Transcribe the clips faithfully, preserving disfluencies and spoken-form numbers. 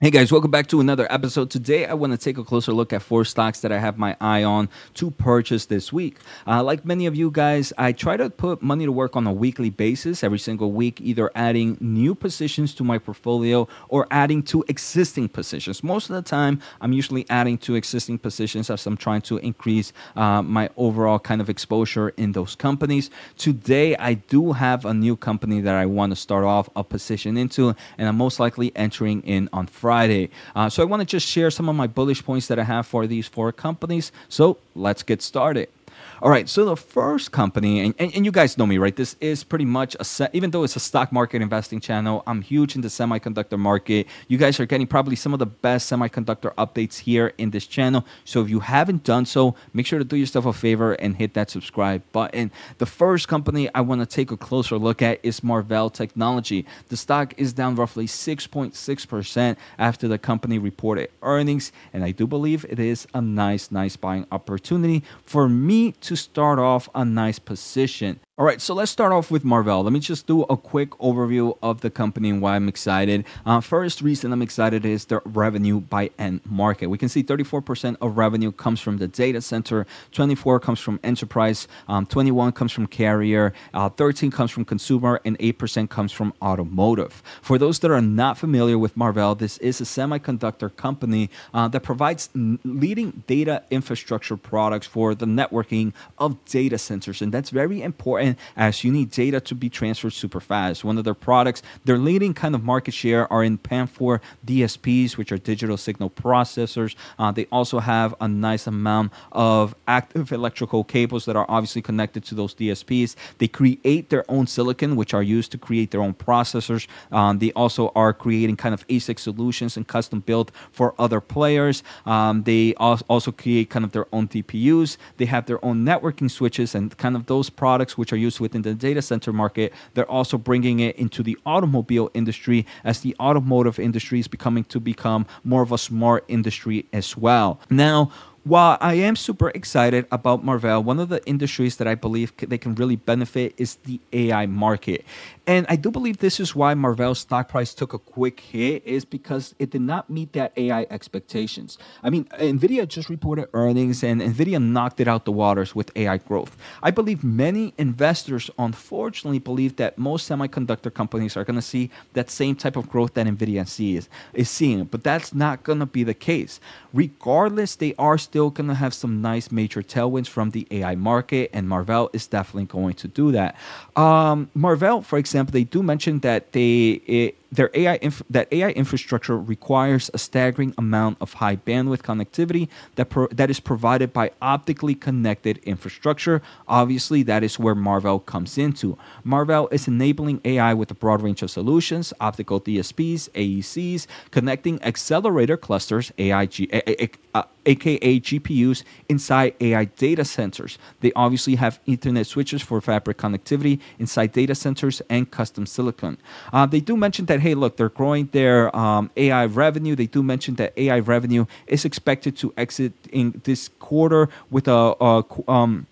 Hey guys, welcome back to another episode. Today, I want to take a closer look at four stocks that I have my eye on to purchase this week. Uh, like many of you guys, I try to put money to work on a weekly basis every single week, either adding new positions to my portfolio or adding to existing positions. Most of the time, I'm usually adding to existing positions as I'm trying to increase uh, my overall kind of exposure in those companies. Today, I do have a new company that I want to start off a position into, and I'm most likely entering in on Friday. Friday. Uh, so I want to just share some of my bullish points that I have for these four companies. So let's get started. All right, so the first company, and, and, and you guys know me, right? This is pretty much, a se- even though it's a stock market investing channel, I'm huge in the semiconductor market. You guys are getting probably some of the best semiconductor updates here in this channel. So if you haven't done so, make sure to do yourself a favor and hit that subscribe button. The first company I want to take a closer look at is Marvell Technology. The stock is down roughly six point six percent after the company reported earnings, and I do believe it is a nice, nice buying opportunity for me to start off a nice position. All right, so let's start off with Marvell. Let me just do a quick overview of the company and why I'm excited. Uh, first reason I'm excited is their revenue by end market. We can see thirty-four percent of revenue comes from the data center, twenty-four percent comes from enterprise, um, twenty-one percent comes from carrier, uh, thirteen percent comes from consumer, and eight percent comes from automotive. For those that are not familiar with Marvell, this is a semiconductor company uh, that provides n- leading data infrastructure products for the networking of data centers, and that's very important as you need data to be transferred super fast. One of their products, their leading kind of market share are in P A M four D S Ps, which are digital signal processors. Uh, they also have a nice amount of active electrical cables that are obviously connected to those D S Ps. They create their own silicon, which are used to create their own processors. Um, they also are creating kind of A S I C solutions and custom built for other players. Um, they al- also create kind of their own T P Us. They have their own networking switches and kind of those products which are used within the data center market. They're also bringing it into the automobile industry as the automotive industry is becoming to become more of a smart industry as well. Now, while I am super excited about Marvell, one of the industries that I believe c- they can really benefit is the A I market. And I do believe this is why Marvell's stock price took a quick hit, is because it did not meet that A I expectations. I mean, NVIDIA just reported earnings and NVIDIA knocked it out the waters with A I growth. I believe many investors, unfortunately, believe that most semiconductor companies are going to see that same type of growth that NVIDIA sees, is seeing. But that's not going to be the case. Regardless, they are still Still going to have some nice major tailwinds from the A I market, and Marvell is definitely going to do that. Um, Marvell, for example, they do mention that they it, their A I inf- that A I infrastructure requires a staggering amount of high bandwidth connectivity that pro- that is provided by optically connected infrastructure. Obviously, that is where Marvell comes into. Marvell is enabling A I with a broad range of solutions: optical D S Ps, A E Cs, connecting accelerator clusters, A I G. A- a- a- aka G P Us inside A I data centers. They obviously have Ethernet switches for fabric connectivity inside data centers and custom silicon. Uh, they do mention that, hey, look, they're growing their um, A I revenue. They do mention that A I revenue is expected to exit in this quarter with a... a um,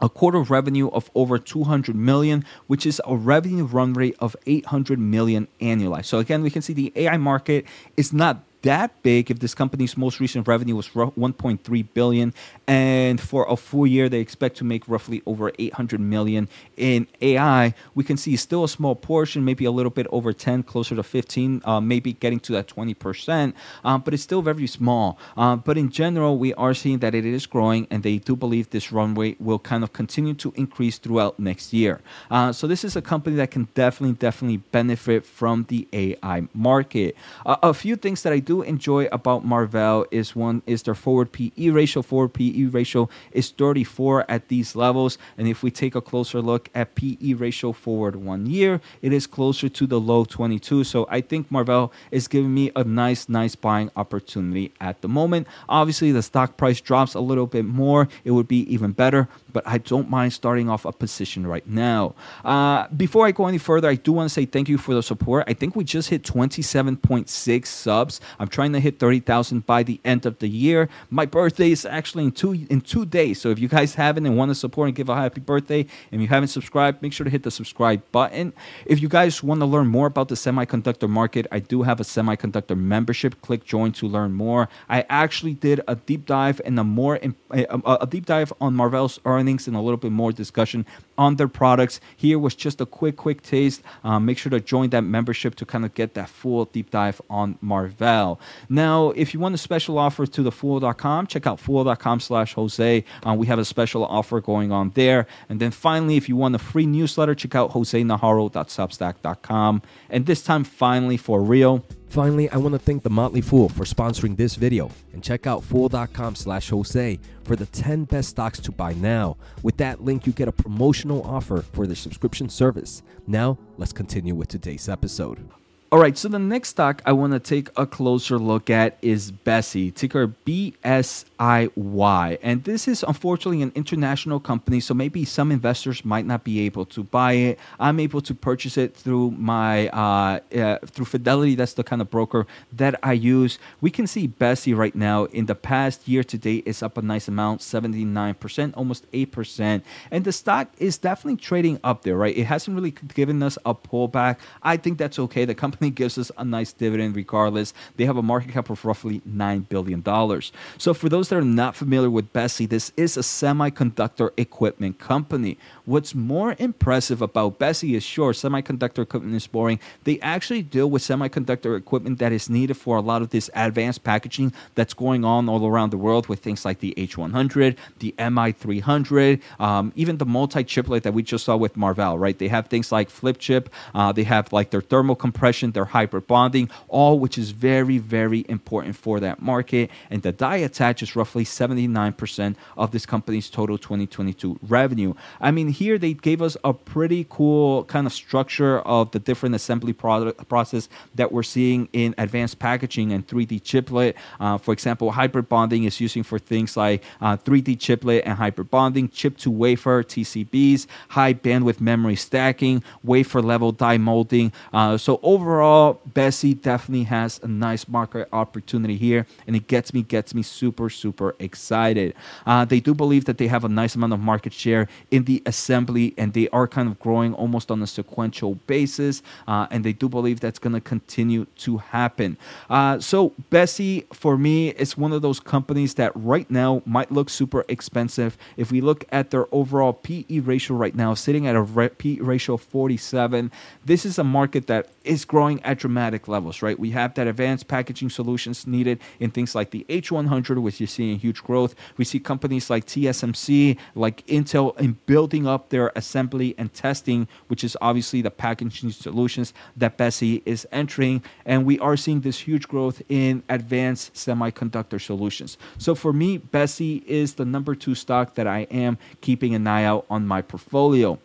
a quarter of revenue of over two hundred million dollars, which is a revenue run rate of eight hundred million dollars annualized. So again, we can see the A I market is not that big if this company's most recent revenue was one point three billion dollars. And for a full year, they expect to make roughly over eight hundred million dollars in A I. We can see still a small portion, maybe a little bit over ten, closer to fifteen, uh, maybe getting to that twenty percent, um, but it's still very small. Uh, but in general, we are seeing that it is growing, and they do believe this runway will kind of continue to increase throughout next year. Uh, so this is a company that can definitely, definitely benefit from the A I market. Uh, a few things that I do enjoy about Marvell is one is their forward P E ratio. Forward P E ratio is thirty-four at these levels, and if we take a closer look at P E ratio forward one year, it is closer to the low twenty-two. So I think Marvell is giving me a nice, nice buying opportunity at the moment. Obviously, the stock price drops a little bit more, it would be even better, but I don't mind starting off a position right now. Uh, before I go any further, I do want to say thank you for the support. I think we just hit twenty-seven point six subs. I'm trying to hit thirty thousand by the end of the year. My birthday is actually in two in two days. So if you guys haven't and want to support and give a happy birthday, and you haven't subscribed, make sure to hit the subscribe button. If you guys want to learn more about the semiconductor market, I do have a semiconductor membership. Click join to learn more. I actually did a deep dive and a more a, a deep dive on Marvell's earnings and a little bit more discussion on their products. Here was just a quick, quick taste. Um, make sure to join that membership to kind of get that full deep dive on Marvell. Now, if you want a special offer to the fool dot com, check out fool dot com slash Jose. Um, we have a special offer going on there. And then finally, if you want a free newsletter, check out jose najarro dot substack dot com. And this time, finally, for real. Finally, I want to thank The Motley Fool for sponsoring this video, and check out fool dot com slash Jose for the ten best stocks to buy now. With that link, you get a promotional offer for the subscription service. Now, let's continue with today's episode. All right, so the next stock I want to take a closer look at is BESI, ticker B S I Y. And this is unfortunately an international company, so maybe some investors might not be able to buy it. I'm able to purchase it through my uh, uh, through Fidelity. That's the kind of broker that I use. We can see BESI right now in the past year to date is up a nice amount, seventy-nine percent, almost eight percent. And the stock is definitely trading up there, right? It hasn't really given us a pullback. I think that's okay. The company gives us a nice dividend regardless. They have a market cap of roughly nine billion dollars. So for those that are not familiar with BESI, this is a semiconductor equipment company. What's more impressive about BESI is, sure, semiconductor equipment is boring. They actually deal with semiconductor equipment that is needed for a lot of this advanced packaging that's going on all around the world with things like the H one hundred, the M I three hundred, um, even the multi-chiplet that we just saw with Marvell, right? They have things like flip chip. Uh, they have like their thermal compression, their hybrid bonding, all which is very, very important for that market. And the die attach is roughly seventy-nine percent of this company's total twenty twenty-two revenue. I mean, here they gave us a pretty cool kind of structure of the different assembly product process that we're seeing in advanced packaging and three D chiplet. Uh, for example, hybrid bonding is using for things like uh, three D chiplet and hybrid bonding, chip to wafer, T C Bs, high bandwidth memory stacking, wafer level die molding. Uh, so overall, Overall, BESI definitely has a nice market opportunity here, and it gets me gets me super, super excited. Uh, they do believe that they have a nice amount of market share in the assembly, and they are kind of growing almost on a sequential basis, uh, and they do believe that's going to continue to happen. Uh, so BESI, for me, is one of those companies that right now might look super expensive. If we look at their overall P E ratio right now, sitting at a P E ratio of forty-seven, this is a market that is growing at dramatic levels, right? We have that advanced packaging solutions needed in things like the H one hundred, which you're seeing huge growth. We see companies like T S M C, like Intel, in building up their assembly and testing, which is obviously the packaging solutions that BESI is entering. And we are seeing this huge growth in advanced semiconductor solutions. So for me, BESI is the number two stock that I am keeping an eye out on my portfolio.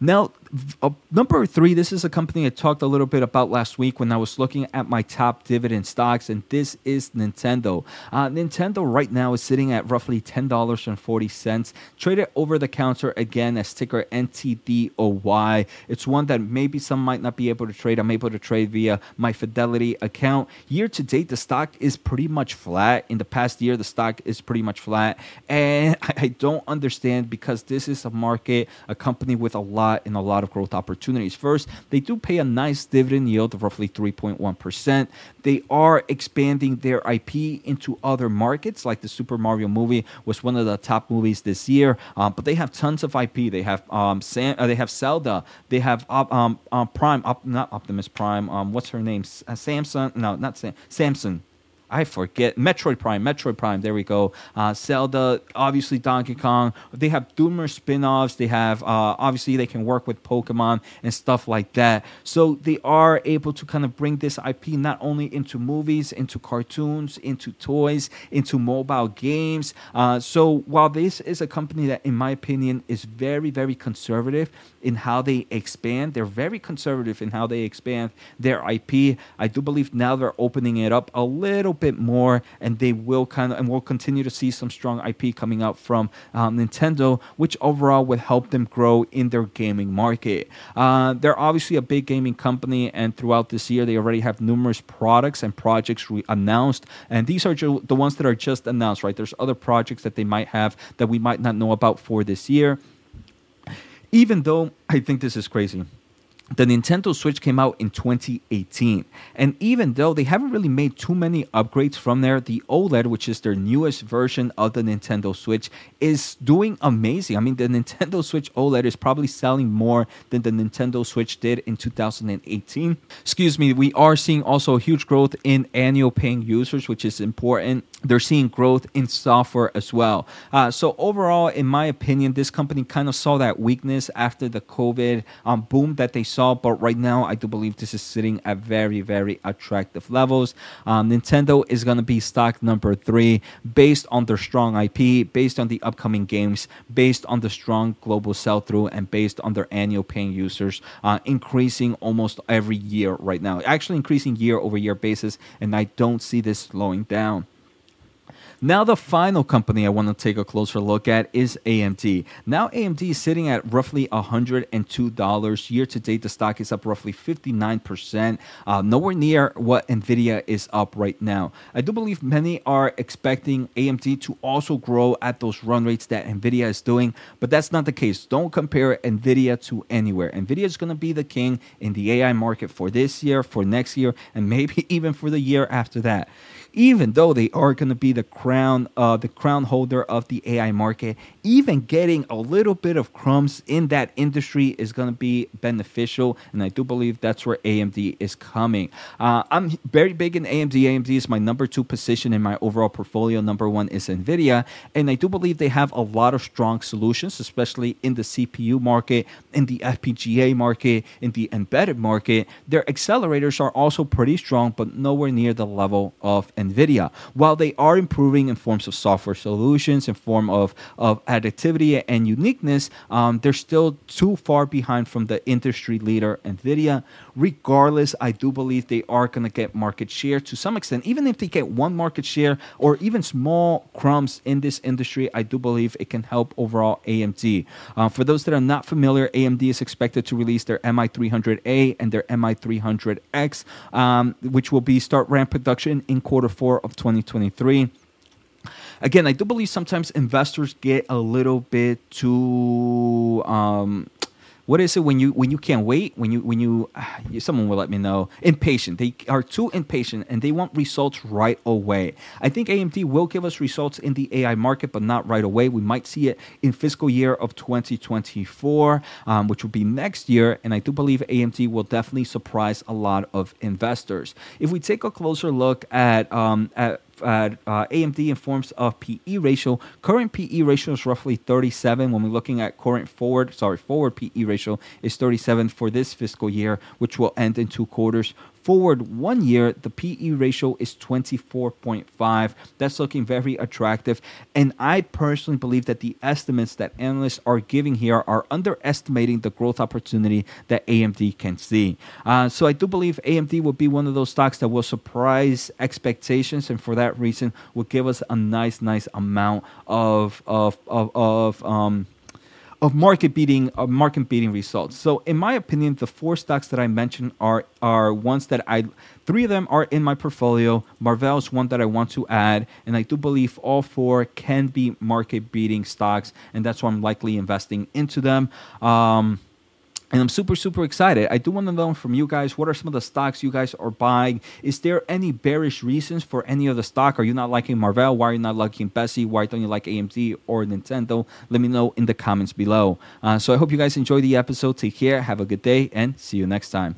Now, Uh, number three, this is a company I talked a little bit about last week when I was looking at my top dividend stocks, and this is Nintendo. Uh, Nintendo right now is sitting at roughly ten dollars and forty cents, traded over the counter again as ticker N T D O Y. It's one that maybe some might not be able to trade. I'm able to trade via my Fidelity account. Year to date, the stock is pretty much flat. In the past year, the stock is pretty much flat, and I, I don't understand, because this is a market, a company with a lot and a lot of growth opportunities. First, they do pay a nice dividend yield of roughly three point one percent. They are expanding their I P into other markets, like the Super Mario movie was one of the top movies this year. Um, but they have tons of I P. They have um, Sam, uh, they have Zelda. They have op, um, um, Prime, op, not Optimus Prime. Um, what's her name? S- uh, Samson? No, not Sam. Samson. I forget, Metroid Prime, Metroid Prime, there we go, uh, Zelda, obviously Donkey Kong. They have Doomer spin-offs, they have, uh, obviously they can work with Pokemon and stuff like that. So they are able to kind of bring this I P not only into movies, into cartoons, into toys, into mobile games. Uh, so while this is a company that, in my opinion, is very, very conservative, in how they expand. They're very conservative in how they expand their I P. I do believe now they're opening it up a little bit more, and they will kind of, and we'll continue to see some strong I P coming out from um, Nintendo, which overall would help them grow in their gaming market. Uh, they're obviously a big gaming company, and throughout this year, they already have numerous products and projects re- announced, and these are ju- the ones that are just announced, right? There's other projects that they might have that we might not know about for this year. Even though I think this is crazy, the Nintendo Switch came out in twenty eighteen, and even though they haven't really made too many upgrades from there, the OLED, which is their newest version of the Nintendo Switch, is doing amazing. I mean, the Nintendo Switch OLED is probably selling more than the Nintendo Switch did in two thousand eighteen. Excuse me, we are seeing also huge growth in annual paying users, which is important. They're seeing growth in software as well. Uh, so overall, in my opinion, this company kind of saw that weakness after the COVID um, boom that they saw. But right now, I do believe this is sitting at very, very attractive levels. Um, Nintendo is going to be stock number three based on their strong I P, based on the upcoming games, based on the strong global sell-through, and based on their annual paying users uh, increasing almost every year right now. Actually increasing year-over-year basis, and I don't see this slowing down. Now, the final company I want to take a closer look at is A M D. Now, A M D is sitting at roughly one hundred two dollars. Year-to-date, the stock is up roughly fifty-nine percent, uh, nowhere near what NVIDIA is up right now. I do believe many are expecting A M D to also grow at those run rates that NVIDIA is doing, but that's not the case. Don't compare NVIDIA to anywhere. NVIDIA is going to be the king in the A I market for this year, for next year, and maybe even for the year after that. Even though they are going to be the crown, uh, the crown holder of the A I market, even getting a little bit of crumbs in that industry is going to be beneficial, and I do believe that's where A M D is coming. Uh, I'm very big in A M D. A M D is my number two position in my overall portfolio. Number one is NVIDIA, and I do believe they have a lot of strong solutions, especially in the C P U market, in the F P G A market, in the embedded market. Their accelerators are also pretty strong, but nowhere near the level of NVIDIA. While they are improving in forms of software solutions, in form of, of additivity and uniqueness, um, they're still too far behind from the industry leader, NVIDIA. Regardless, I do believe they are going to get market share to some extent. Even if they get one market share or even small crumbs in this industry, I do believe it can help overall A M D. Uh, for those that are not familiar, A M D is expected to release their M I three hundred A and their M I three hundred X, um, which will be start ramp production in quarter four of twenty twenty-three. Again, I do believe sometimes investors get a little bit too um what is it when you when you can't wait when you when you ah, someone will let me know impatient. They are too impatient and they want results right away. I think A M D will give us results in the A I market, but not right away. We might see it in fiscal year of twenty twenty-four, um, which will be next year. And I do believe A M D will definitely surprise a lot of investors. If we take a closer look at um, at Uh, uh, A M D in forms of P E ratio. Current P E ratio is roughly thirty-seven. When we're looking at current forward, sorry, forward P E ratio is thirty-seven for this fiscal year, which will end in two quarters. Forward one year, the P E ratio is twenty-four point five. That's looking very attractive. And I personally believe that the estimates that analysts are giving here are underestimating the growth opportunity that A M D can see. Uh, so I do believe A M D will be one of those stocks that will surprise expectations, and for that reason will give us a nice, nice amount of, of, of, of, um, of market beating of market beating results. So in my opinion, the four stocks that I mentioned are are ones that I three of them are in my portfolio. Marvell is one that I want to add, and I do believe all four can be market beating stocks, and that's why I'm likely investing into them. Um And I'm super, super excited. I do want to know from you guys, what are some of the stocks you guys are buying? Is there any bearish reasons for any of the stock? Are you not liking Marvell? Why are you not liking BESI? Why don't you like A M D or Nintendo? Let me know in the comments below. Uh, so I hope you guys enjoyed the episode. Take care. Have a good day, and see you next time.